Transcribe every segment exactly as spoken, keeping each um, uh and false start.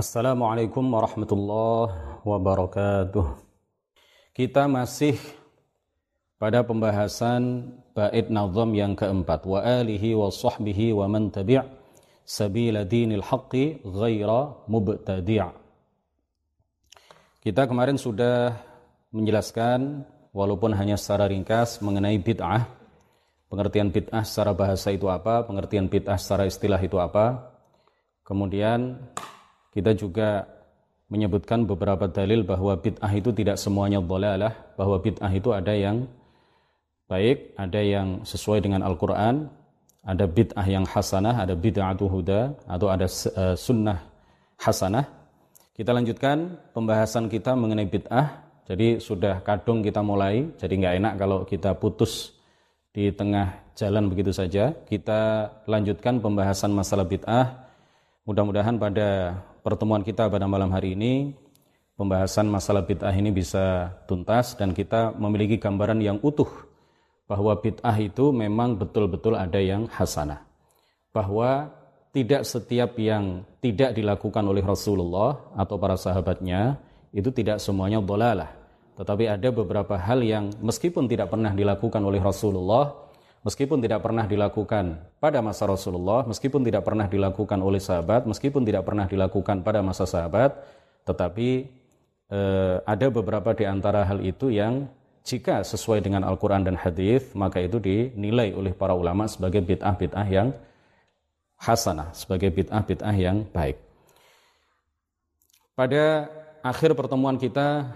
Assalamualaikum warahmatullahi wabarakatuh. Kita masih pada pembahasan bait nazam yang keempat. Wa alihi wa sahbihi wa man tabi' sabila dinil haqqi ghaira mubtadi'. Kita kemarin sudah menjelaskan walaupun hanya secara ringkas mengenai bid'ah. Pengertian bid'ah secara bahasa itu apa? Pengertian bid'ah secara istilah itu apa? Kemudian kita juga menyebutkan beberapa dalil bahwa bid'ah itu tidak semuanya dhalalah, bahwa bid'ah itu ada yang baik, ada yang sesuai dengan Al-Quran, ada bid'ah yang hasanah, ada bid'atu huda, atau ada uh, sunnah hasanah. Kita lanjutkan pembahasan kita mengenai bid'ah. Jadi sudah kadung kita mulai, jadi nggak enak kalau kita putus di tengah jalan begitu saja. Kita lanjutkan pembahasan masalah bid'ah. Mudah-mudahan pada pertemuan kita pada malam hari ini pembahasan masalah bid'ah ini bisa tuntas dan kita memiliki gambaran yang utuh bahwa bid'ah itu memang betul-betul ada yang hasanah, bahwa tidak setiap yang tidak dilakukan oleh Rasulullah atau para sahabatnya itu tidak semuanya dhalalah, tetapi ada beberapa hal yang meskipun tidak pernah dilakukan oleh Rasulullah, meskipun tidak pernah dilakukan pada masa Rasulullah, meskipun tidak pernah dilakukan oleh sahabat, meskipun tidak pernah dilakukan pada masa sahabat, tetapi eh, ada beberapa di antara hal itu yang jika sesuai dengan Al-Quran dan hadis, maka itu dinilai oleh para ulama sebagai bid'ah-bid'ah yang hasanah, sebagai bid'ah-bid'ah yang baik. Pada akhir pertemuan kita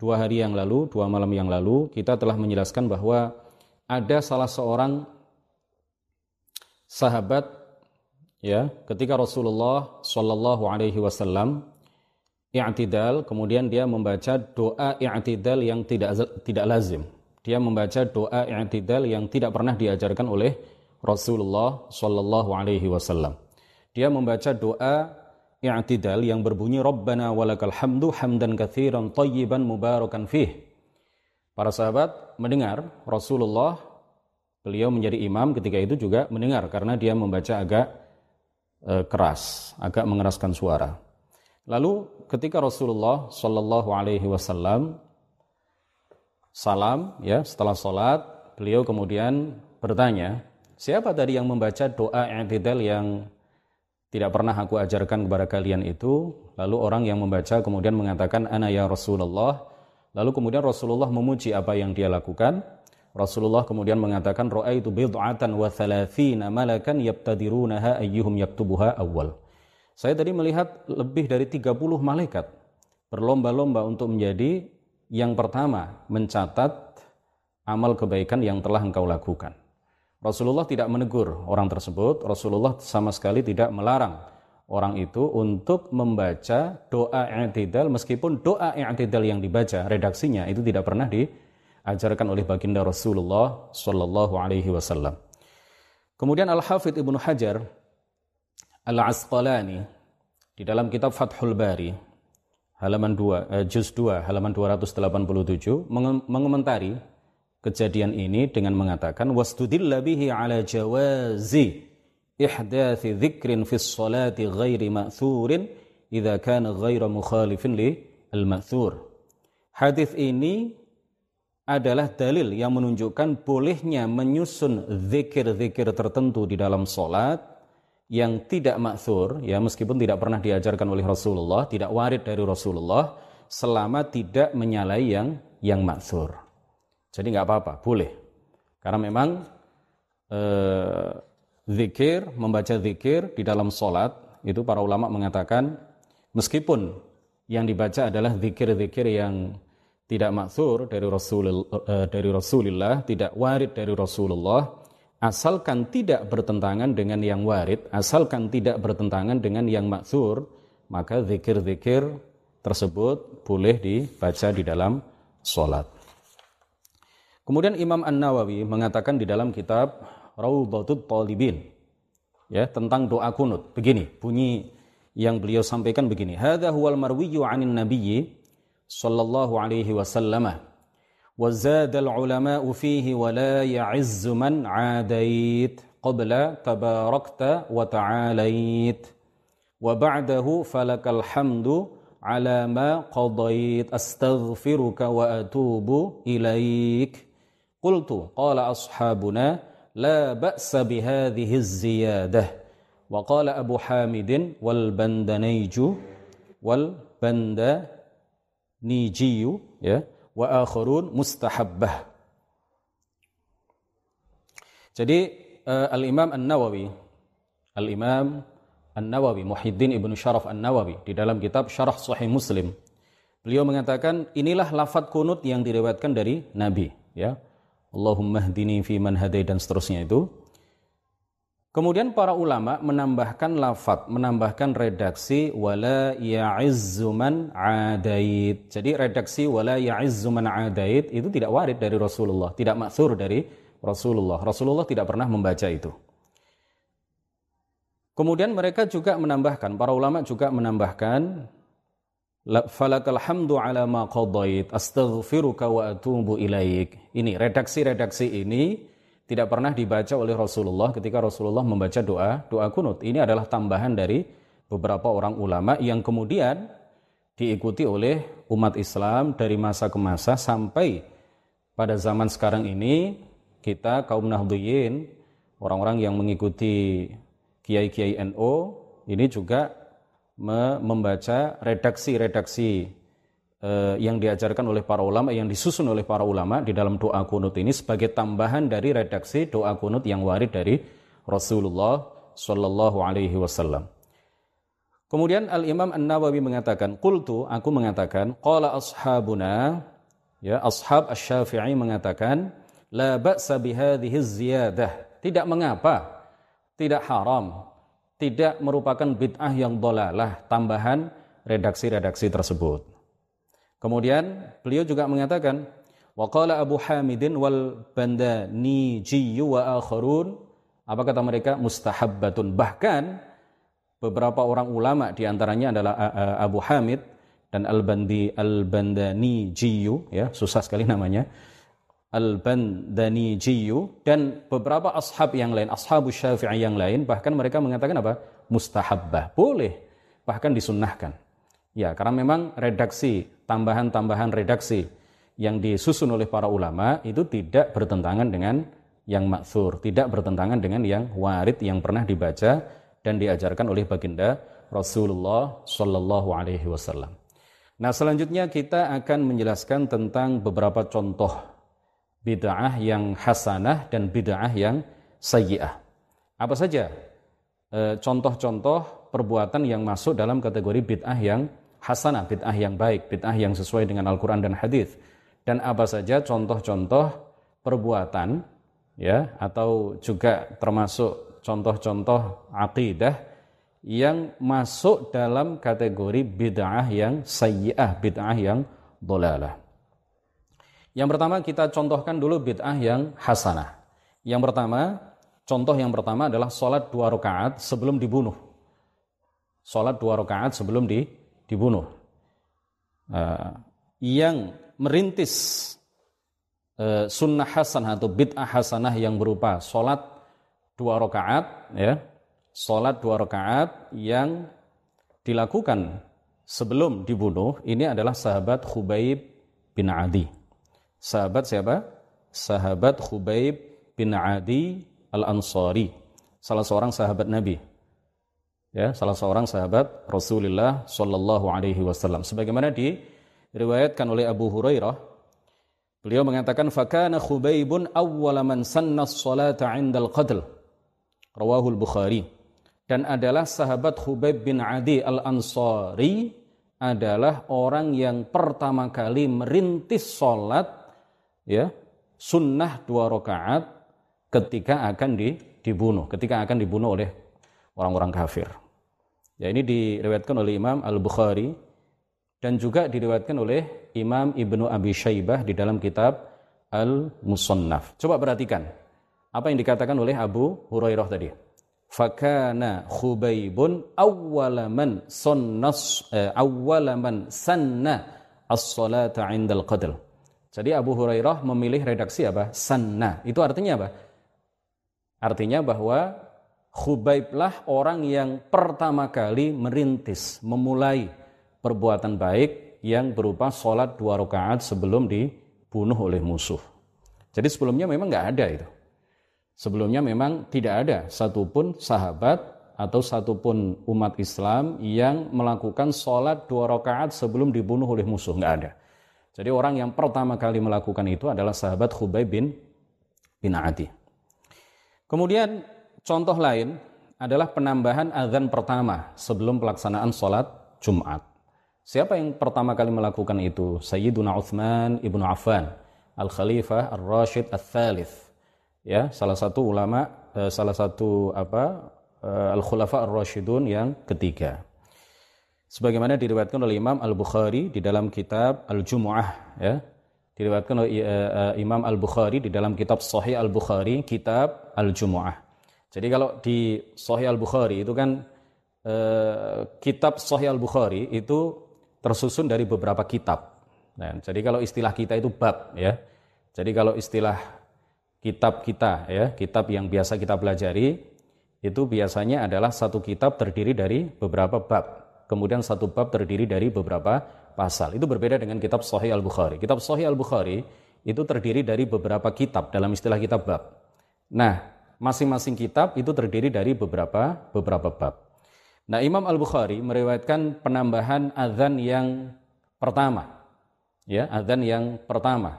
dua hari yang lalu, dua malam yang lalu, kita telah menjelaskan bahwa ada salah seorang sahabat, ya, ketika Rasulullah Shallallahu Alaihi Wasallam i'tidal, kemudian dia membaca doa i'tidal yang tidak tidak lazim. Dia membaca doa i'tidal yang tidak pernah diajarkan oleh Rasulullah Shallallahu Alaihi Wasallam. Dia membaca doa i'tidal yang berbunyi Rabbana walakal hamdu hamdan katsiran thayyiban mubarakan fih. Para sahabat mendengar Rasulullah, beliau menjadi imam ketika itu juga mendengar karena dia membaca agak e, keras, agak mengeraskan suara. Lalu ketika Rasulullah Shallallahu Alaihi Wasallam salam, ya, setelah sholat, beliau kemudian bertanya, siapa tadi yang membaca doa i'tidal yang tidak pernah aku ajarkan kepada kalian itu? Lalu orang yang membaca kemudian mengatakan, ana ya Rasulullah. Lalu kemudian Rasulullah memuji apa yang dia lakukan. Rasulullah kemudian mengatakan ra'aitu bid'atan wa thalathina malakan yabtadirunaha ayyuhum yaktubuha awal. Saya tadi melihat lebih dari tiga puluh malaikat berlomba-lomba untuk menjadi yang pertama mencatat amal kebaikan yang telah engkau lakukan. Rasulullah tidak menegur orang tersebut, Rasulullah sama sekali tidak melarang orang itu untuk membaca doa i'tidal, meskipun doa i'tidal yang dibaca redaksinya itu tidak pernah diajarkan oleh baginda Rasulullah Shallallahu Alaihi Wasallam. Kemudian Al-Hafidh Ibnu Hajar Al-Asqalani di dalam kitab Fathul Bari halaman dua, juz dua halaman dua ratus delapan puluh tujuh mengomentari kejadian ini dengan mengatakan wastudilla bihi ala jawazi ihdatsi dzikrin fi sholati ghairi ma'thurin idza kana ghaira mukhalifin li al-ma'thur. Hadis ini adalah dalil yang menunjukkan bolehnya menyusun zikir-zikir tertentu di dalam salat yang tidak ma'thur, ya, meskipun tidak pernah diajarkan oleh Rasulullah, tidak warid dari Rasulullah, selama tidak menyalahi yang yang ma'thur. Jadi enggak apa-apa, boleh. Karena memang eh, zikir, membaca zikir di dalam sholat, itu para ulama mengatakan meskipun yang dibaca adalah zikir-zikir yang tidak maksur dari Rasul, dari Rasulullah, tidak warid dari Rasulullah, asalkan tidak bertentangan dengan yang warid, asalkan tidak bertentangan dengan yang maksur, maka zikir-zikir tersebut boleh dibaca di dalam sholat. Kemudian Imam An-Nawawi mengatakan di dalam kitab Ruwatut Thalibin, ya, tentang doa kunut begini bunyi yang beliau sampaikan begini, hadza huwal marwiyyu 'anin nabiyyi sallallahu alaihi wasallam wa zadal ulama'u fihi wa la ya'izzu man 'adait qabla tabarakta wa ta'alait wa ba'dahu falakal hamdu ala ma qadait astaghfiruka wa atubu ilaik. Qultu qala ashabuna la ba'sa bihadhihi ziyadah. Wa qala Abu Hamidin wal Bandanijiyu wal Bandanijiyu ya wa akharun mustahabbah. Jadi uh, Al-Imam An-Nawawi Al-Imam An-Nawawi Muhyiddin Ibnu Syaraf An-Nawawi di dalam kitab Syarah Sahih Muslim, beliau mengatakan inilah lafadz kunut yang diriwayatkan dari Nabi, ya, Allahumma hdini fi man hadai dan seterusnya itu. Kemudian para ulama menambahkan lafadz, menambahkan redaksi wala ya'izzu man adait. Jadi redaksi wala ya'izzu man adait itu tidak warid dari Rasulullah, tidak maksur dari Rasulullah. Rasulullah tidak pernah membaca itu. Kemudian mereka juga menambahkan, para ulama juga menambahkan falakal hamdu ala ma qadait astaghfiruka wa atubu ilaik. Ini redaksi-redaksi ini tidak pernah dibaca oleh Rasulullah ketika Rasulullah membaca doa doa kunut. Ini adalah tambahan dari beberapa orang ulama yang kemudian diikuti oleh umat Islam dari masa ke masa sampai pada zaman sekarang ini. Kita kaum Nahdliyin, orang-orang yang mengikuti Kiai-Kiai N U ini juga me- membaca redaksi-redaksi eh, yang diajarkan oleh para ulama, yang disusun oleh para ulama di dalam doa kunut ini sebagai tambahan dari redaksi doa kunut yang warid dari Rasulullah Shallallahu Alaihi Wasallam. Kemudian Al Imam An Nawawi mengatakan, qultu aku mengatakan, qala ashabuna, ya ashab Asy-Syafi'i mengatakan, la ba'sa bihadhihi ziyadah, tidak mengapa. Tidak haram, tidak merupakan bid'ah yang dhalalah tambahan redaksi-redaksi tersebut. Kemudian beliau juga mengatakan wa qala Abu Hamidin wal Bandanijiyu wa akharun, apa kata mereka, mustahabbatun. Bahkan beberapa orang ulama diantaranya adalah Abu Hamid dan Al-Bandi Al-Bandanijiyu, ya susah sekali namanya, Al-Bandanijiyu, dan beberapa ashab yang lain, ashabu Syafi'i yang lain, bahkan mereka mengatakan apa? Mustahabbah, boleh, bahkan disunnahkan. Ya, karena memang redaksi, tambahan-tambahan redaksi yang disusun oleh para ulama itu tidak bertentangan dengan yang maksur, tidak bertentangan dengan yang warid yang pernah dibaca dan diajarkan oleh baginda Rasulullah Shallallahu Alaihi Wasallam. Nah, selanjutnya kita akan menjelaskan tentang beberapa contoh bid'ah yang hasanah dan bid'ah yang sayyi'ah. Apa saja e, contoh-contoh perbuatan yang masuk dalam kategori bid'ah yang hasanah, bid'ah yang baik, bid'ah yang sesuai dengan Al-Quran dan hadis. Dan apa saja contoh-contoh perbuatan, ya, atau juga termasuk contoh-contoh aqidah yang masuk dalam kategori bid'ah yang sayyi'ah, bid'ah yang dhalalah. Yang pertama kita contohkan dulu bid'ah yang hasanah. Yang pertama, contoh yang pertama adalah sholat dua rakaat sebelum dibunuh. Sholat dua rakaat sebelum di, dibunuh. Uh, yang merintis uh, sunnah hasanah atau bid'ah hasanah yang berupa sholat dua rakaat, ya, sholat dua rakaat yang dilakukan sebelum dibunuh. Ini adalah sahabat Khubayb bin Adi. Sahabat siapa? Sahabat Khubayb bin Adi al-Ansari, salah seorang sahabat Nabi, ya, salah seorang sahabat Rasulullah Shallallahu Alaihi Wasallam. Sebagaimana diriwayatkan oleh Abu Hurairah, beliau mengatakan, "Fakana Khubaybun awwala man sanna as-salata 'inda al-qatl." Rawahu al-Bukhari. Dan adalah sahabat Khubayb bin Adi al-Ansari adalah orang yang pertama kali merintis salat, ya, sunnah dua rakaat ketika akan di, dibunuh, ketika akan dibunuh oleh orang-orang kafir. Ya, ini diriwayatkan oleh Imam Al-Bukhari dan juga diriwayatkan oleh Imam Ibnu Abi Syaibah di dalam kitab Al-Musannaf. Coba perhatikan apa yang dikatakan oleh Abu Hurairah tadi. Fakana Khubaybun awwala man sanna awwala man sanna as-salata 'inda al-qatl. Jadi Abu Hurairah memilih redaksi apa? Sanna. Itu artinya apa? Artinya bahwa Khubaiblah orang yang pertama kali merintis, memulai perbuatan baik yang berupa sholat dua rakaat sebelum dibunuh oleh musuh. Jadi sebelumnya memang nggak ada itu. Sebelumnya memang tidak ada satupun sahabat atau satupun umat Islam yang melakukan sholat dua rakaat sebelum dibunuh oleh musuh, nggak ada. Jadi orang yang pertama kali melakukan itu adalah sahabat Khubayb bin bin Adi. Kemudian contoh lain adalah penambahan azan pertama sebelum pelaksanaan sholat Jumat. Siapa yang pertama kali melakukan itu? Sayyiduna Uthman Ibn Affan, Al-Khalifah Ar-Rashid Al-Thalith. Ya, salah satu ulama, salah satu apa Al-Khulafa Ar-Rashidun yang ketiga. Sebagaimana diriwayatkan oleh Imam Al-Bukhari di dalam kitab Al-Jumu'ah, ya. Diriwayatkan oleh Imam Al-Bukhari di dalam kitab Shahih Al-Bukhari, kitab Al-Jumu'ah. Jadi kalau di Shahih Al-Bukhari itu kan eh, kitab Shahih Al-Bukhari itu tersusun dari beberapa kitab. Nah, jadi kalau istilah kita itu bab, ya. Jadi kalau istilah kitab kita, ya, kitab yang biasa kita pelajari itu biasanya adalah satu kitab terdiri dari beberapa bab, kemudian satu bab terdiri dari beberapa pasal. Itu berbeda dengan kitab Shahih Al-Bukhari. Kitab Shahih Al-Bukhari itu terdiri dari beberapa kitab dalam istilah kitab bab. Nah, masing-masing kitab itu terdiri dari beberapa beberapa bab. Nah, Imam Al-Bukhari meriwayatkan penambahan azan yang pertama, ya, azan yang pertama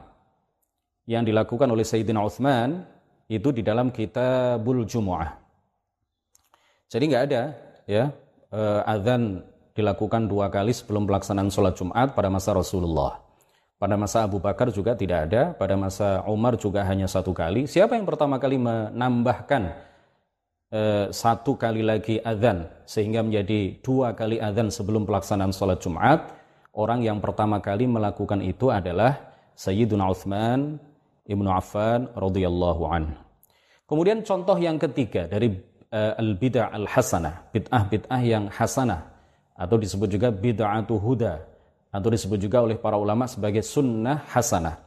yang dilakukan oleh Sayyidina Uthman itu di dalam kitabul Jumu'ah. Jadi nggak ada, ya, azan dilakukan dua kali sebelum pelaksanaan sholat Jumat pada masa Rasulullah. Pada masa Abu Bakar juga tidak ada, pada masa Umar juga hanya satu kali. Siapa yang pertama kali menambahkan eh, satu kali lagi azan sehingga menjadi dua kali azan sebelum pelaksanaan sholat Jumat? Orang yang pertama kali melakukan itu adalah Sayyiduna Uthman Ibnu Affan radhiyallahu anhu. Kemudian contoh yang ketiga dari uh, al-bid'ah al-hasanah, bid'ah-bid'ah yang hasanah atau disebut juga bid'atu huda atau disebut juga oleh para ulama sebagai sunnah hasanah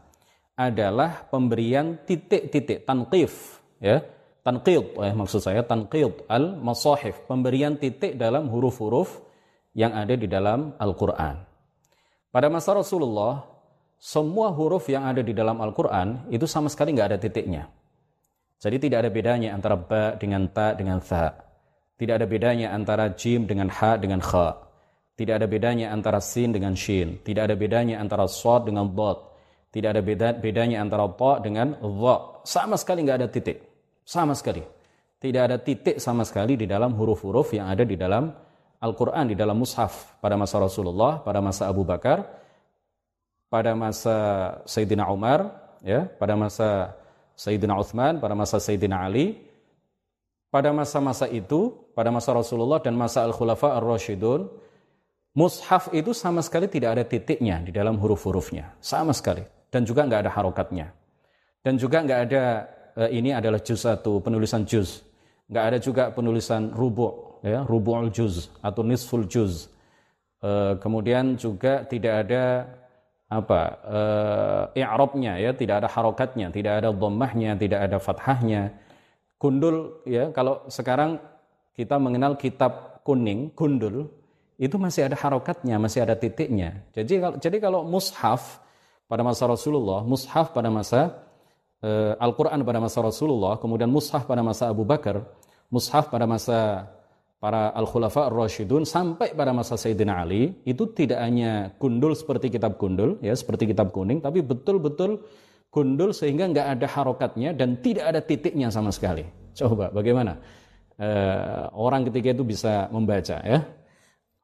adalah pemberian titik-titik tanqif, ya, tanqid, eh, maksud saya tanqid al-masahif, pemberian titik dalam huruf-huruf yang ada di dalam Al-Qur'an. Pada masa Rasulullah semua huruf yang ada di dalam Al-Quran itu sama sekali nggak ada titiknya. Jadi tidak ada bedanya antara ba dengan ta dengan tha. Tidak ada bedanya antara jim dengan ha dengan kha. Tidak ada bedanya antara sin dengan shin. Tidak ada bedanya antara shad dengan dhad. Tidak ada beda, bedanya antara ta dengan dha. Sama sekali nggak ada titik. Sama sekali. Tidak ada titik sama sekali di dalam huruf-huruf yang ada di dalam Al-Quran, di dalam mushaf. Pada masa Rasulullah, pada masa Abu Bakar, pada masa Sayyidina Umar, ya, pada masa Sayyidina Uthman, pada masa Sayyidina Ali, pada masa-masa itu, pada masa Rasulullah dan masa Al-Khulafa Ar-Rashidun, mushaf itu sama sekali tidak ada titiknya di dalam huruf-hurufnya, sama sekali, dan juga nggak ada harokatnya, dan juga nggak ada ini adalah juz satu, penulisan juz, nggak ada juga penulisan rubu', ya, rubu'ul juz atau nisful juz, kemudian juga tidak ada apa e, i'rabnya, ya, tidak ada harokatnya, tidak ada dhammahnya, tidak ada fathahnya. Gundul, ya, kalau sekarang kita mengenal kitab kuning, gundul itu masih ada harokatnya, masih ada titiknya. Jadi kalau jadi kalau mushaf pada masa Rasulullah, mushaf pada masa e, Al-Qur'an pada masa Rasulullah, kemudian mushaf pada masa Abu Bakar, mushaf pada masa para Al-Khulafa Ar-Rashidun sampai pada masa Sayyidina Ali itu tidak hanya gundul seperti kitab gundul, ya, seperti kitab kuning, tapi betul-betul gundul sehingga nggak ada harokatnya dan tidak ada titiknya sama sekali. Coba bagaimana e, orang ketika itu bisa membaca, ya,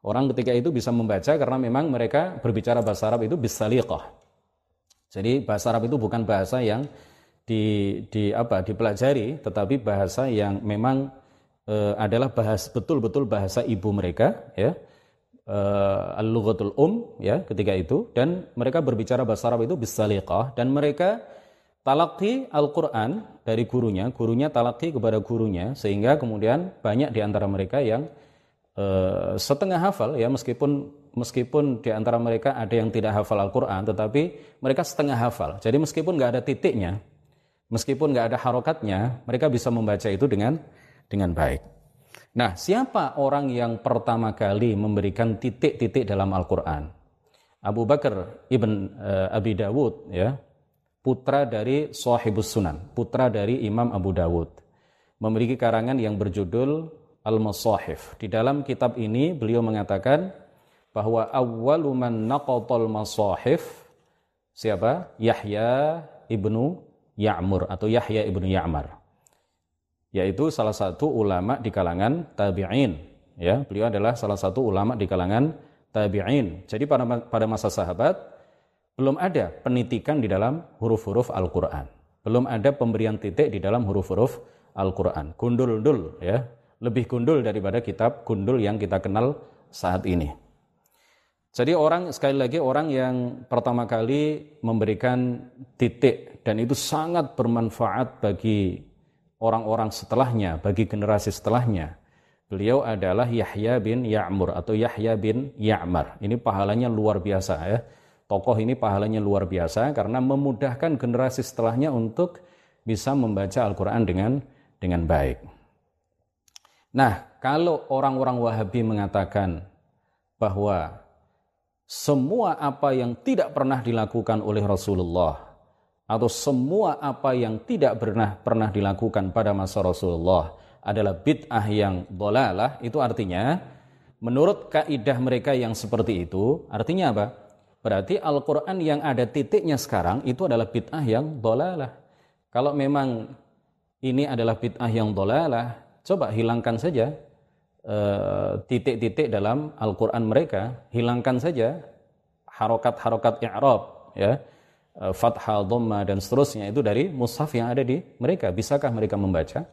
orang ketika itu bisa membaca karena memang mereka berbicara bahasa Arab itu bisaliqah. Jadi bahasa Arab itu bukan bahasa yang di, di apa dipelajari, tetapi bahasa yang memang E, adalah bahas betul-betul bahasa ibu mereka, ya, e, al-lughatul um, ya, ketika itu, dan mereka berbicara bahasa Arab itu bisaliqah, dan mereka talaqi Al-Quran dari gurunya, gurunya talaqi kepada gurunya, sehingga kemudian banyak di antara mereka yang e, setengah hafal, ya, meskipun meskipun di antara mereka ada yang tidak hafal Al-Quran, tetapi mereka setengah hafal. Jadi meskipun nggak ada titiknya, meskipun nggak ada harokatnya, mereka bisa membaca itu dengan dengan baik. Nah, siapa orang yang pertama kali memberikan titik-titik dalam Al-Quran? Abu Bakar ibn uh, Abi Dawud, ya, putra dari Sahibus Sunan, putra dari Imam Abu Dawud, memiliki karangan yang berjudul Al-Mushahif. Di dalam kitab ini beliau mengatakan bahwa awwalu man naqatal masahif, siapa? Yahya ibn Ya'mar atau Yahya ibn Ya'mar, yaitu salah satu ulama di kalangan tabi'in, ya. Beliau adalah salah satu ulama di kalangan tabi'in. Jadi pada pada masa sahabat belum ada penitikan di dalam huruf-huruf Al-Qur'an. Belum ada pemberian titik di dalam huruf-huruf Al-Qur'an. Gundul-gundul, ya. Lebih gundul daripada kitab gundul yang kita kenal saat ini. Jadi orang, sekali lagi, orang yang pertama kali memberikan titik, dan itu sangat bermanfaat bagi orang-orang setelahnya, bagi generasi setelahnya. Beliau adalah Yahya bin Ya'mar atau Yahya bin Ya'mar. Ini pahalanya luar biasa, ya. Tokoh ini pahalanya luar biasa karena memudahkan generasi setelahnya untuk bisa membaca Al-Quran dengan dengan baik. Nah, kalau orang-orang Wahabi mengatakan bahwa semua apa yang tidak pernah dilakukan oleh Rasulullah atau semua apa yang tidak pernah pernah dilakukan pada masa Rasulullah adalah bid'ah yang dhalalah, itu artinya menurut kaidah mereka yang seperti itu, artinya apa? Berarti Al-Quran yang ada titiknya sekarang itu adalah bid'ah yang dhalalah. Kalau memang ini adalah bid'ah yang dhalalah, coba hilangkan saja Uh, titik-titik dalam Al-Quran mereka, hilangkan saja harokat-harokat i'rab, ya, uh, fathah, dhamma, dan seterusnya itu dari mushaf yang ada di mereka. Bisakah mereka membaca?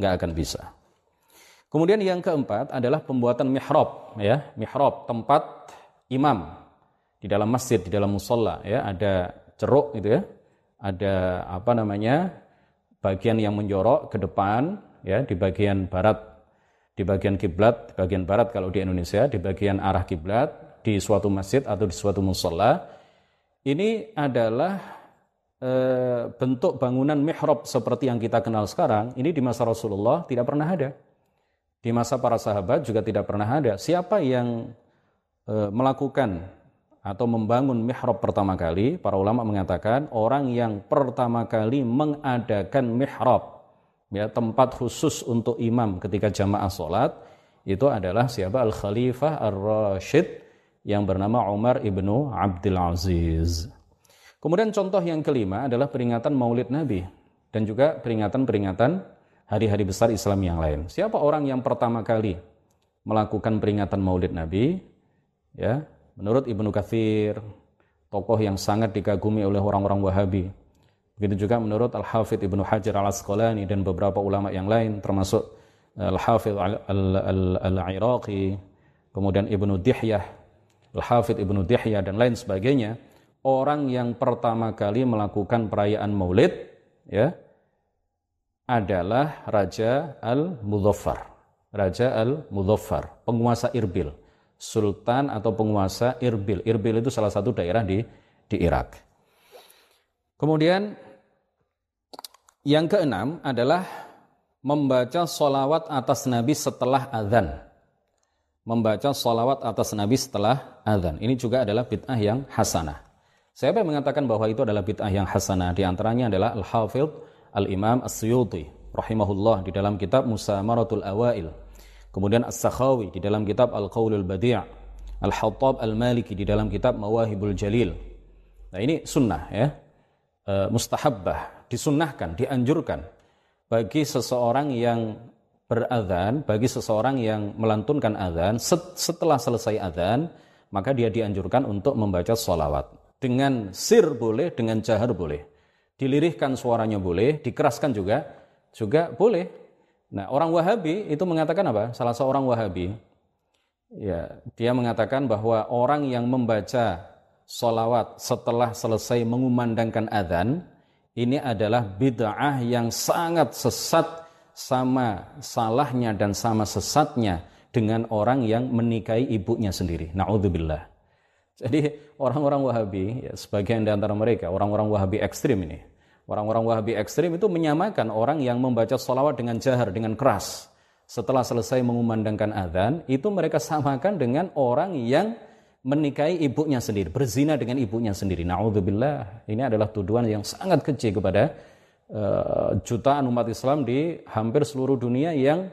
Nggak akan bisa. Kemudian yang keempat adalah pembuatan mihrab, ya, mihrab tempat imam di dalam masjid, di dalam musola, ya, ada ceruk gitu, ya, ada apa namanya bagian yang menjorok ke depan, ya, di bagian barat, di bagian kiblat, di bagian barat kalau di Indonesia, di bagian arah kiblat, di suatu masjid atau di suatu musola. Ini adalah e, bentuk bangunan mihrab seperti yang kita kenal sekarang. Ini di masa Rasulullah tidak pernah ada. Di masa para sahabat juga tidak pernah ada. Siapa yang e, melakukan atau membangun mihrab pertama kali? Para ulama mengatakan orang yang pertama kali mengadakan mihrab, ya, tempat khusus untuk imam ketika jamaah sholat, itu adalah siapa? Al-Khalifah Ar-Rashid yang bernama Omar ibnu Abdilaziz. Kemudian contoh yang kelima adalah peringatan Maulid Nabi dan juga peringatan-peringatan hari-hari besar Islam yang lain. Siapa orang yang pertama kali melakukan peringatan Maulid Nabi? Ya, menurut Ibnu Katsir, tokoh yang sangat dikagumi oleh orang-orang Wahabi. Begitu juga menurut Al-Hafidh Ibnu Hajar Al-Asqalani dan beberapa ulama yang lain, termasuk Al-Hafidh Al-Iraqi, kemudian Ibnu Dihya, Al-Hafidh Ibnu Dihya, dan lain sebagainya. Orang yang pertama kali melakukan perayaan Maulid, ya, adalah Raja Al-Mudhofar. Raja Al-Mudhofar, penguasa Irbil, sultan atau penguasa Irbil. Irbil itu salah satu daerah di di Irak. Kemudian yang keenam adalah membaca sholawat atas Nabi setelah azan. Membaca sholawat atas Nabi setelah azan. Ini juga adalah bid'ah yang hasanah. Siapa yang mengatakan bahwa itu adalah bid'ah yang hasanah? Di antaranya adalah Al-Hafidh Al-Imam As-Syuuti rahimahullah di dalam kitab Musamaratul Awail. Kemudian As-Sakhawi di dalam kitab Al-Qaulul Badi'. Al-Hattab Al-Maliki di dalam kitab Mawahibul Jalil. Nah, ini sunnah, ya. Mustahabbah, disunnahkan, dianjurkan bagi seseorang yang berazan, bagi seseorang yang melantunkan azan, setelah selesai azan maka dia dianjurkan untuk membaca sholawat. Dengan sir boleh, dengan jahar boleh, dilirihkan suaranya boleh, dikeraskan juga juga boleh. Nah, orang Wahabi itu mengatakan apa? Salah seorang Wahabi, ya, dia mengatakan bahwa orang yang membaca solawat setelah selesai mengumandangkan azan ini adalah bid'ah yang sangat sesat, sama salahnya dan sama sesatnya dengan orang yang menikahi ibunya sendiri. Na'udzubillah. Jadi orang-orang Wahabi, ya, sebagian di antara mereka, orang-orang Wahabi ekstrim ini, Orang-orang Wahabi ekstrim itu menyamakan orang yang membaca sholawat dengan jahar, dengan keras. Setelah selesai mengumandangkan azan, itu mereka samakan dengan orang yang menikahi ibunya sendiri, berzina dengan ibunya sendiri. Na'udzubillah. Ini adalah tuduhan yang sangat kecil kepada uh, jutaan umat Islam di hampir seluruh dunia yang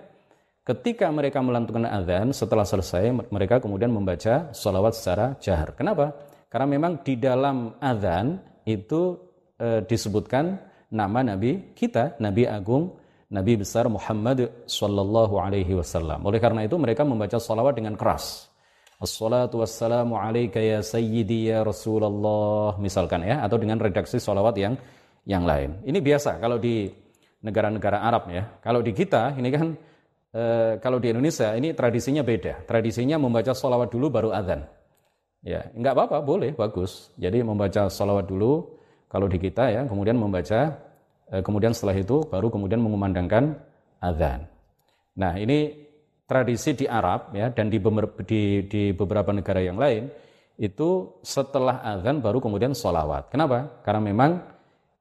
ketika mereka melantunkan azan, setelah selesai mereka kemudian membaca sholawat secara jahar. Kenapa? Karena memang di dalam azan itu e, disebutkan nama Nabi kita, Nabi Agung, Nabi Besar Muhammad Sallallahu Alaihi Wasallam. Oleh karena itu mereka membaca salawat dengan keras. Assalatu wassalamu alaika ya sayyidi ya Rasulullah, misalkan ya, atau dengan redaksi salawat yang yang lain. Ini biasa kalau di negara-negara Arab ya. Kalau di kita ini kan e, kalau di Indonesia ini tradisinya beda. Tradisinya membaca salawat dulu baru azan. Ya, enggak apa-apa, boleh, bagus. Jadi membaca salawat dulu kalau di kita ya, kemudian membaca, kemudian setelah itu baru kemudian mengumandangkan azan. Nah, ini tradisi di Arab ya, dan di, di, di beberapa negara yang lain itu setelah azan baru kemudian salawat. Kenapa? Karena memang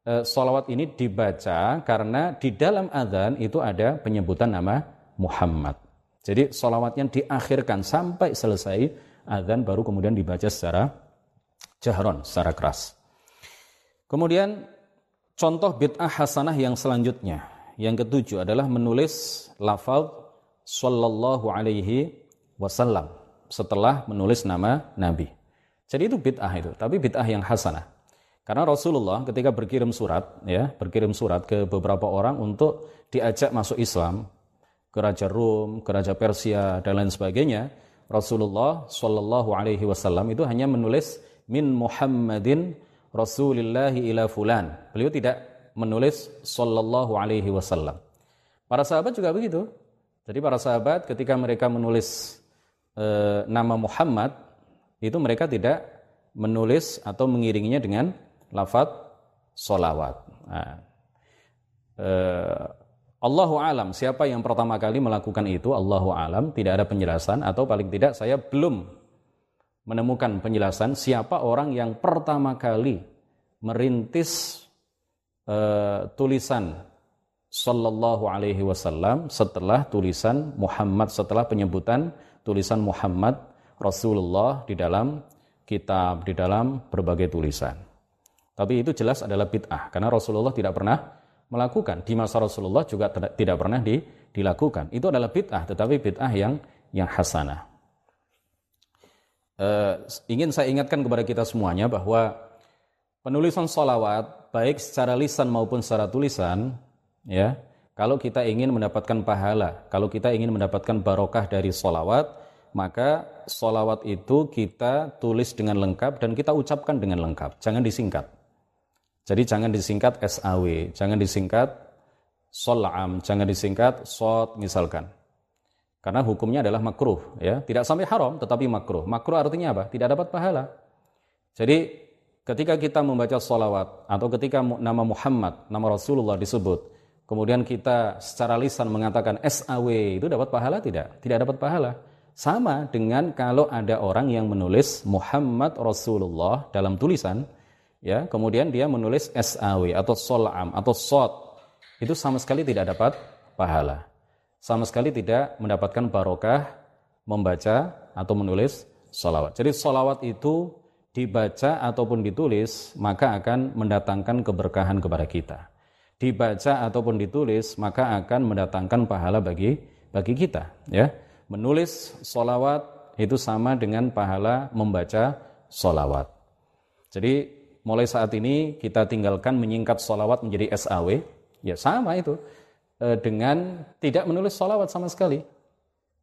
e, salawat ini dibaca karena di dalam azan itu ada penyebutan nama Muhammad. Jadi salawatnya diakhirkan sampai selesai azan baru kemudian dibaca secara jahron, secara keras. Kemudian contoh bid'ah hasanah yang selanjutnya, yang ketujuh adalah menulis lafaz sallallahu alaihi wasallam setelah menulis nama Nabi. Jadi itu bid'ah itu, tapi bid'ah yang hasanah. Karena Rasulullah ketika berkirim surat ya, berkirim surat ke beberapa orang untuk diajak masuk Islam, ke Raja Rom, ke Raja Persia dan lain sebagainya, Rasulullah sallallahu alaihi wasallam itu hanya menulis min Muhammadin Rasulillahi ila fulan. Beliau tidak menulis sallallahu alaihi wasallam. Para sahabat juga begitu. Jadi para sahabat ketika mereka menulis e, nama Muhammad, itu mereka tidak menulis atau mengiringinya dengan lafaz sholawat. Nah, e, Allahu alam, siapa yang pertama kali melakukan itu, Allahu alam, tidak ada penjelasan, atau paling tidak saya belum menemukan penjelasan siapa orang yang pertama kali merintis uh, tulisan sallallahu alaihi wasallam setelah tulisan Muhammad, setelah penyebutan tulisan Muhammad Rasulullah di dalam kitab, di dalam berbagai tulisan. Tapi itu jelas adalah bid'ah karena Rasulullah tidak pernah melakukan. Di masa Rasulullah juga tidak pernah di, dilakukan. Itu adalah bid'ah, tetapi bid'ah yang yang hasanah. Uh, ingin saya ingatkan kepada kita semuanya bahwa penulisan sholawat baik secara lisan maupun secara tulisan ya, kalau kita ingin mendapatkan pahala, kalau kita ingin mendapatkan barokah dari sholawat, maka sholawat itu kita tulis dengan lengkap dan kita ucapkan dengan lengkap, jangan disingkat. Jadi jangan disingkat S A W, jangan disingkat solam, jangan disingkat sod misalkan. Karena hukumnya adalah makruh ya, tidak sampai haram tetapi makruh. Makruh artinya apa? Tidak dapat pahala. Jadi ketika kita membaca sholawat atau ketika nama Muhammad, nama Rasulullah disebut, kemudian kita secara lisan mengatakan S A W, itu dapat pahala tidak? Tidak dapat pahala. Sama dengan kalau ada orang yang menulis Muhammad Rasulullah dalam tulisan ya, kemudian dia menulis S A W atau solam atau sod, itu sama sekali tidak dapat pahala. Sama sekali tidak mendapatkan barokah membaca atau menulis sholawat. Jadi sholawat itu dibaca ataupun ditulis maka akan mendatangkan keberkahan kepada kita. Dibaca ataupun ditulis maka akan mendatangkan pahala bagi bagi kita. Ya, menulis sholawat itu sama dengan pahala membaca sholawat. Jadi mulai saat ini kita tinggalkan menyingkat sholawat menjadi S A W. Ya sama itu. Dengan tidak menulis sholawat sama sekali.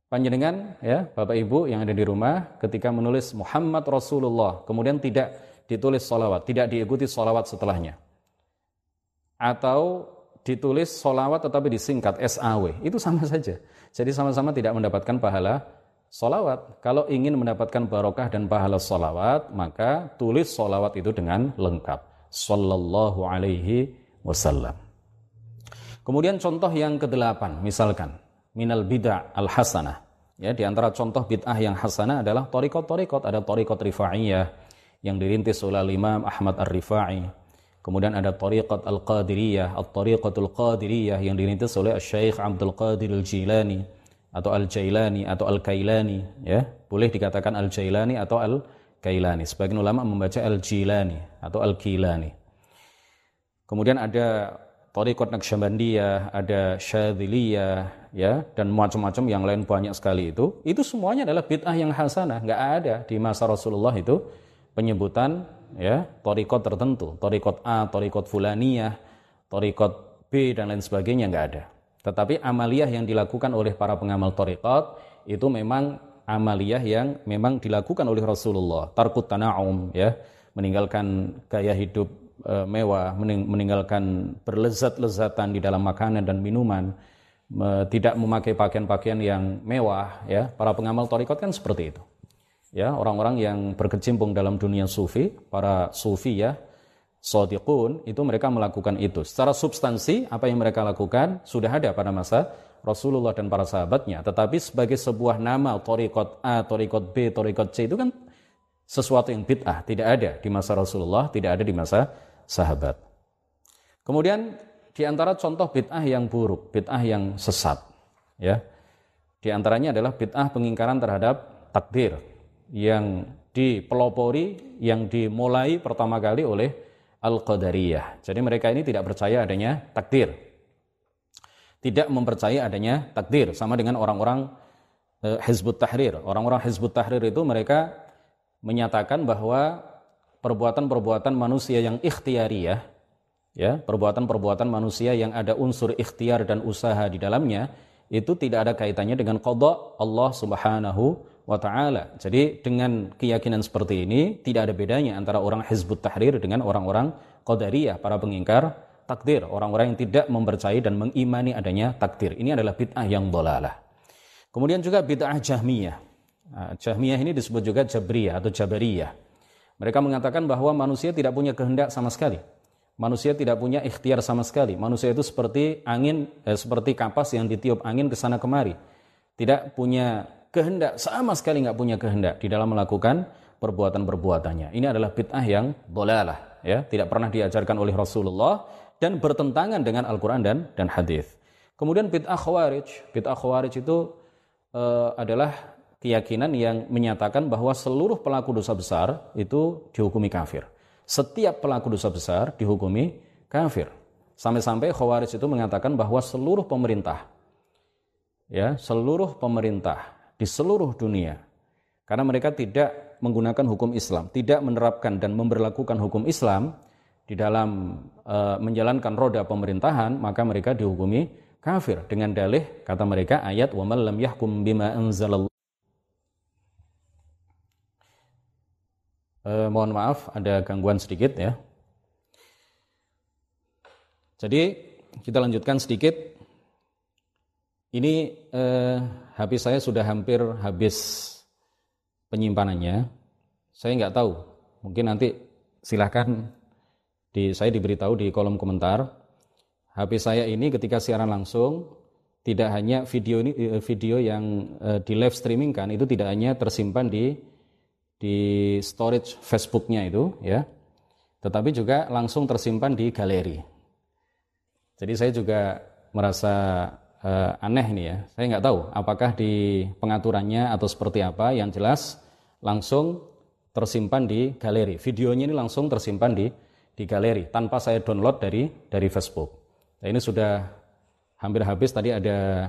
Panjenengan ya, Bapak Ibu yang ada di rumah, ketika menulis Muhammad Rasulullah kemudian tidak ditulis sholawat, tidak diikuti sholawat setelahnya, atau ditulis sholawat tetapi disingkat S A W, itu sama saja. Jadi sama-sama tidak mendapatkan pahala sholawat. Kalau ingin mendapatkan barokah dan pahala sholawat, maka tulis sholawat itu dengan lengkap, sallallahu alaihi wasallam. Kemudian contoh yang kedelapan, misalkan minal bid'ah al-hasanah. Ya, di antara contoh bid'ah yang hasanah adalah thariqat-thariqat, ada thariqat Rifa'iyah yang dirintis oleh Imam Ahmad Ar-Rifa'i, Kemudian ada Tariqat Al-Qadiriyah, At-Tariqatul Qadiriyah yang dirintis oleh Syekh Abdul Qadir al-Jilani atau Al-Jailani atau Al-Kailani, ya. Boleh dikatakan Al-Jailani atau Al-Kailani. Sebagian ulama membaca Al-Jilani atau Al-Kilani. Kemudian ada Tariqat Naqsyabandiyah, ada Syadziliyah, ya, dan macam-macam yang lain, banyak sekali itu. Itu semuanya adalah bid'ah yang hasanah, enggak ada di masa Rasulullah itu penyebutan, ya, tariqat tertentu, tariqat A, tariqat fulaniyah, tariqat B dan lain sebagainya, enggak ada. Tetapi amaliyah yang dilakukan oleh para pengamal tariqat itu memang amaliyah yang memang dilakukan oleh Rasulullah. Tarkut tana'um, ya, meninggalkan gaya hidup e, mewah, meninggalkan berlezat-lezatan di dalam makanan dan minuman, e, tidak memakai pakaian-pakaian yang mewah, ya. Para pengamal tariqat kan seperti itu. Ya, orang-orang yang berkecimpung dalam dunia sufi, para sufi, ya, shadiqun, itu mereka melakukan itu. Secara substansi apa yang mereka lakukan sudah ada pada masa Rasulullah dan para sahabatnya, tetapi sebagai sebuah nama tariqat A, tariqat B, tariqat C itu kan sesuatu yang bid'ah, tidak ada di masa Rasulullah, tidak ada di masa sahabat. Kemudian di antara contoh bid'ah yang buruk, bid'ah yang sesat, ya. Di antaranya adalah bid'ah pengingkaran terhadap takdir, yang dipelopori, yang dimulai pertama kali oleh Al-Qadariyah. Jadi mereka ini tidak percaya adanya takdir, tidak mempercaya adanya takdir. Sama dengan orang-orang eh, Hizbut Tahrir. Orang-orang Hizbut Tahrir itu mereka menyatakan bahwa perbuatan-perbuatan manusia yang ikhtiyariyah, ya, perbuatan-perbuatan manusia yang ada unsur ikhtiar dan usaha di dalamnya, itu tidak ada kaitannya dengan qada Allah Subhanahu wa ta'ala. Jadi dengan keyakinan seperti ini tidak ada bedanya antara orang Hizbut Tahrir dengan orang-orang Qadariyah, para pengingkar takdir, orang-orang yang tidak mempercayai dan mengimani adanya takdir. Ini adalah bid'ah yang dhalalah. Kemudian juga bid'ah Jahmiyah. Jahmiyah ini disebut juga Jabriyah atau Jabariyah. Mereka mengatakan bahwa manusia tidak punya kehendak sama sekali. Manusia tidak punya ikhtiar sama sekali. Manusia itu seperti angin, eh, seperti kapas yang ditiup angin ke sana kemari. Tidak punya kehendak, sama sekali nggak punya kehendak di dalam melakukan perbuatan-perbuatannya. Ini adalah bid'ah yang dhalalah, ya, tidak pernah diajarkan oleh Rasulullah dan bertentangan dengan Al-Quran dan dan hadis. Kemudian bid'ah Khawarij, bid'ah Khawarij itu uh, adalah keyakinan yang menyatakan bahwa seluruh pelaku dosa besar itu dihukumi kafir. Setiap pelaku dosa besar dihukumi kafir. Sampai-sampai Khawarij itu mengatakan bahwa seluruh pemerintah, ya, seluruh pemerintah di seluruh dunia, karena mereka tidak menggunakan hukum Islam, tidak menerapkan dan memberlakukan hukum Islam di dalam e, menjalankan roda pemerintahan, maka mereka dihukumi kafir dengan dalih, kata mereka, ayat wa man lam yahkum bima anzalallahu. E, mohon maaf ada gangguan sedikit, ya. Jadi kita lanjutkan sedikit. Ini eh, H P saya sudah hampir habis penyimpanannya. Saya nggak tahu. Mungkin nanti silahkan di, saya diberitahu di kolom komentar. H P saya ini ketika siaran langsung, tidak hanya video ini, video yang eh, di live streaming kan, itu tidak hanya tersimpan di di storage Facebooknya itu, ya, tetapi juga langsung tersimpan di galeri. Jadi saya juga merasa Uh, aneh nih, ya, saya nggak tahu apakah di pengaturannya atau seperti apa, yang jelas langsung tersimpan di galeri. Videonya ini langsung tersimpan di di galeri tanpa saya download dari dari Facebook. Nah, ini sudah hampir habis, tadi ada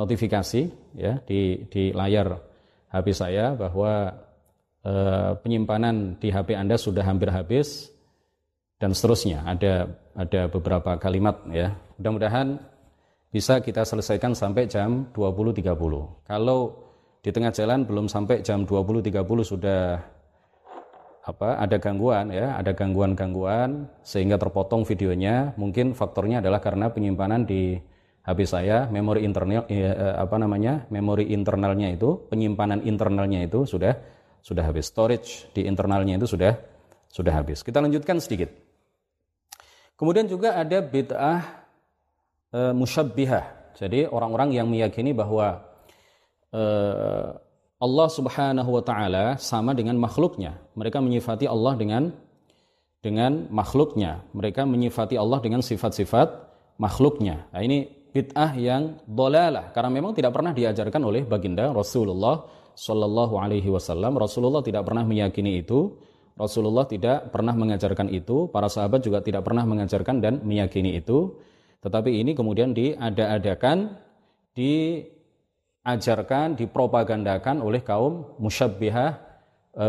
notifikasi, ya, di di layar H P saya bahwa uh, penyimpanan di H P Anda sudah hampir habis dan seterusnya. Ada ada beberapa kalimat, ya. Mudah-mudahan bisa kita selesaikan sampai jam dua puluh tiga puluh. Kalau di tengah jalan belum sampai jam dua puluh tiga puluh sudah apa ada gangguan, ya, ada gangguan-gangguan sehingga terpotong videonya, mungkin faktornya adalah karena penyimpanan di H P saya, memori internal, eh, apa namanya? memori internalnya itu, penyimpanan internalnya itu sudah sudah habis. Storage di internalnya itu sudah sudah habis. Kita lanjutkan sedikit. Kemudian juga ada bid'ah E, Mushabihah. Jadi orang-orang yang meyakini bahwa e, Allah Subhanahu wa ta'ala sama dengan makhluknya. Mereka menyifati Allah dengan dengan makhluknya. Mereka menyifati Allah dengan sifat-sifat makhluknya. Nah, ini bid'ah yang dolalah, karena memang tidak pernah diajarkan oleh baginda Rasulullah Shallallahu Alaihi Wasallam. Rasulullah tidak pernah meyakini itu. Rasulullah tidak pernah mengajarkan itu. Para sahabat juga tidak pernah mengajarkan dan meyakini itu. Tetapi ini kemudian diada-adakan, diajarkan, dipropagandakan oleh kaum Mushabihah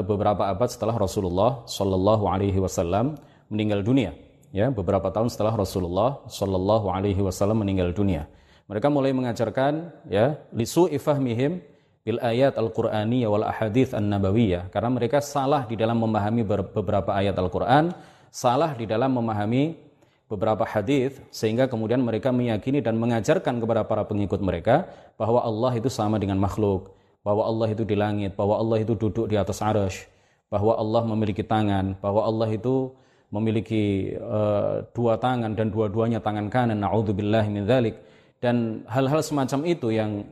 beberapa abad setelah Rasulullah Shallallahu Alaihi Wasallam meninggal dunia. Ya, beberapa tahun setelah Rasulullah Shallallahu Alaihi Wasallam meninggal dunia, mereka mulai mengajarkan ya lisu ifahmihim bil ayat al-Qur'aniyah wal ahadits an-nabawiyah, karena mereka salah di dalam memahami beberapa ayat Al-Qur'an, salah di dalam memahami beberapa hadits, sehingga kemudian mereka meyakini dan mengajarkan kepada para pengikut mereka bahwa Allah itu sama dengan makhluk, bahwa Allah itu di langit, bahwa Allah itu duduk di atas arasy, bahwa Allah memiliki tangan, bahwa Allah itu memiliki uh, dua tangan dan dua-duanya tangan kanan, na'udzubillahi min dzalik, dan hal-hal semacam itu yang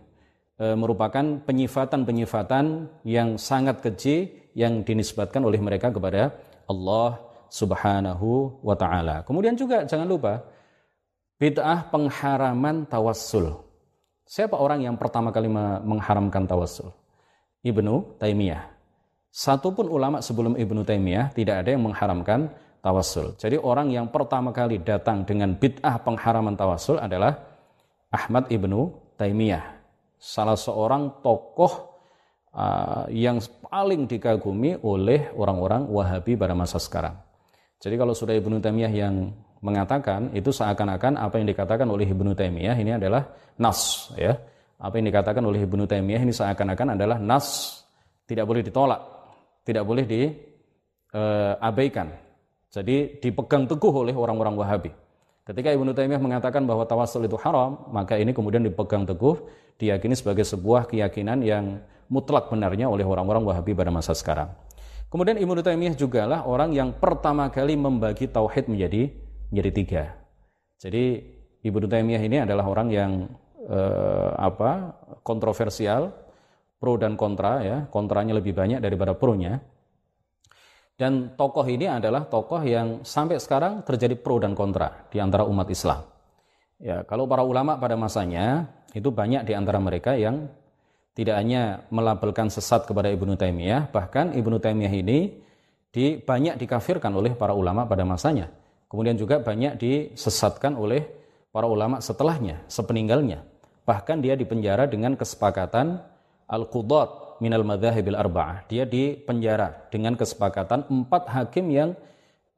uh, merupakan penyifatan-penyifatan yang sangat keji yang dinisbatkan oleh mereka kepada Allah Subhanahu wa ta'ala. Kemudian juga jangan lupa bid'ah pengharaman tawassul. Siapa orang yang pertama kali mengharamkan tawassul? Ibnu Taimiyah. Satu pun ulama sebelum Ibnu Taimiyah tidak ada yang mengharamkan tawassul. Jadi orang yang pertama kali datang dengan bid'ah pengharaman tawassul adalah Ahmad Ibnu Taimiyah, salah seorang tokoh uh, yang paling dikagumi oleh orang-orang Wahabi pada masa sekarang. Jadi kalau sudah Ibnu Taimiyah yang mengatakan, itu seakan-akan apa yang dikatakan oleh Ibnu Taimiyah ini adalah nas, ya. Apa yang dikatakan oleh Ibnu Taimiyah ini seakan-akan adalah nas, tidak boleh ditolak, tidak boleh diabaikan. Uh, Jadi dipegang teguh oleh orang-orang Wahabi. Ketika Ibnu Taimiyah mengatakan bahwa tawassul itu haram, maka ini kemudian dipegang teguh, diyakini sebagai sebuah keyakinan yang mutlak benarnya oleh orang-orang Wahabi pada masa sekarang. Kemudian Ibnu Taimiyah juga lah orang yang pertama kali membagi tauhid menjadi menjadi tiga. Jadi Ibnu Taimiyah ini adalah orang yang eh, apa kontroversial, pro dan kontra, ya, kontranya lebih banyak daripada pronya. Dan tokoh ini adalah tokoh yang sampai sekarang terjadi pro dan kontra di antara umat Islam. Ya, kalau para ulama pada masanya, itu banyak di antara mereka yang tidak hanya melabelkan sesat kepada Ibnu Taimiyah, bahkan Ibnu Taimiyah ini di, banyak dikafirkan oleh para ulama pada masanya. Kemudian juga banyak disesatkan oleh para ulama setelahnya, sepeninggalnya. Bahkan dia dipenjara dengan kesepakatan al-Qudat minal madzahibil arba'ah. Dia dipenjara dengan kesepakatan empat hakim yang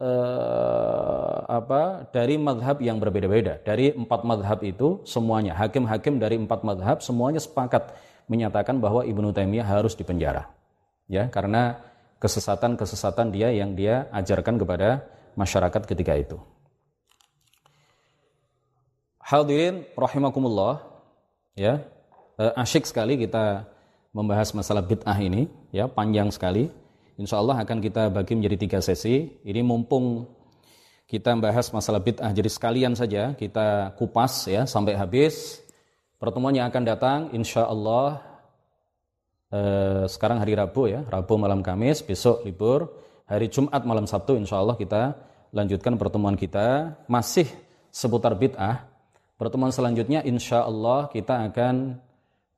eh, apa dari madhab yang berbeda-beda. Dari empat madhab itu semuanya, hakim-hakim dari empat madhab semuanya sepakat menyatakan bahwa Ibnu Taimiyah harus dipenjara, ya, karena kesesatan-kesesatan dia yang dia ajarkan kepada masyarakat ketika itu. Hadirin rahimakumullah, ya, eh, asyik sekali kita membahas masalah bid'ah ini, ya, panjang sekali. Insyaallah akan kita bagi menjadi tiga sesi. Ini mumpung kita membahas masalah bid'ah, jadi sekalian saja kita kupas, ya, sampai habis. Pertemuan yang akan datang insyaallah eh, sekarang hari Rabu, ya, Rabu malam Kamis, besok libur, hari Jumat malam Sabtu insyaallah kita lanjutkan pertemuan kita masih seputar bid'ah. Pertemuan selanjutnya insyaallah kita akan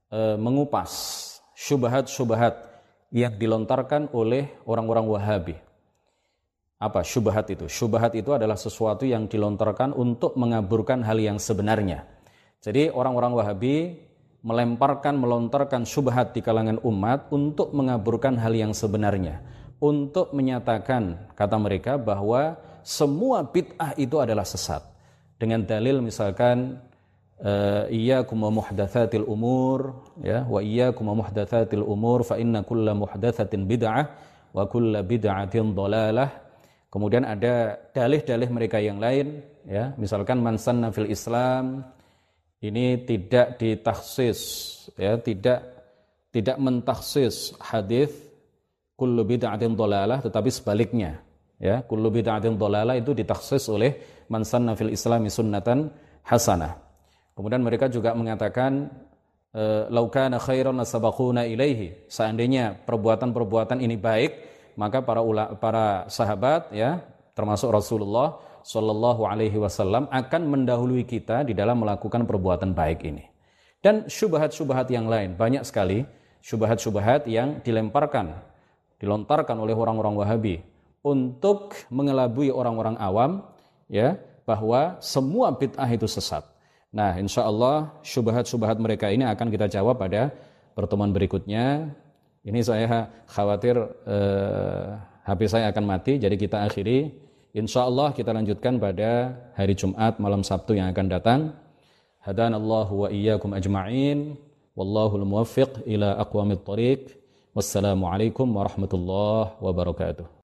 eh, mengupas syubhat-syubhat yang dilontarkan oleh orang-orang Wahabi. Apa syubhat itu? Syubhat itu adalah sesuatu yang dilontarkan untuk mengaburkan hal yang sebenarnya. Jadi orang-orang Wahabi melemparkan, melontarkan syubhat di kalangan umat untuk mengaburkan hal yang sebenarnya. Untuk menyatakan, kata mereka, bahwa semua bid'ah itu adalah sesat. Dengan dalil misalkan, Uh, iyyakum wa muhdatsatil umur, ya, wa iyyakum wa muhdatsatil umur fa inna kulla muhdatsatin bid'ah wa kulla bid'atin dhalalah. Kemudian ada dalih-dalih mereka yang lain, ya, misalkan man sanna fil Islam ini tidak ditakhsis, ya, tidak tidak mentakhsis hadis kullu bid'atin dhalalah, tetapi sebaliknya, ya, kullu bid'atin dhalalah itu ditakhsis oleh man sanna fil Islam sunnatan hasanah. Kemudian mereka juga mengatakan laukana khairan nasabaquna ilaihi, seandainya perbuatan-perbuatan ini baik maka para ula, para sahabat, ya, termasuk Rasulullah Shallallahu Alaihi Wasallam akan mendahului kita di dalam melakukan perbuatan baik ini. Dan syubhat-syubhat yang lain, banyak sekali syubhat-syubhat yang dilemparkan, dilontarkan oleh orang-orang Wahabi untuk mengelabui orang-orang awam, ya, bahwa semua bid'ah itu sesat. Nah, insya Allah syubhat-syubhat mereka ini akan kita jawab pada pertemuan berikutnya. Ini saya khawatir eh, H P saya akan mati, jadi kita akhiri. Insya Allah kita lanjutkan pada hari Jumat malam Sabtu yang akan datang. Hadanallahu wa iyyakum ajma'in. Wallahul muwaffiq ila aqwamit thariq. Wassalamualaikum warahmatullahi wabarakatuh.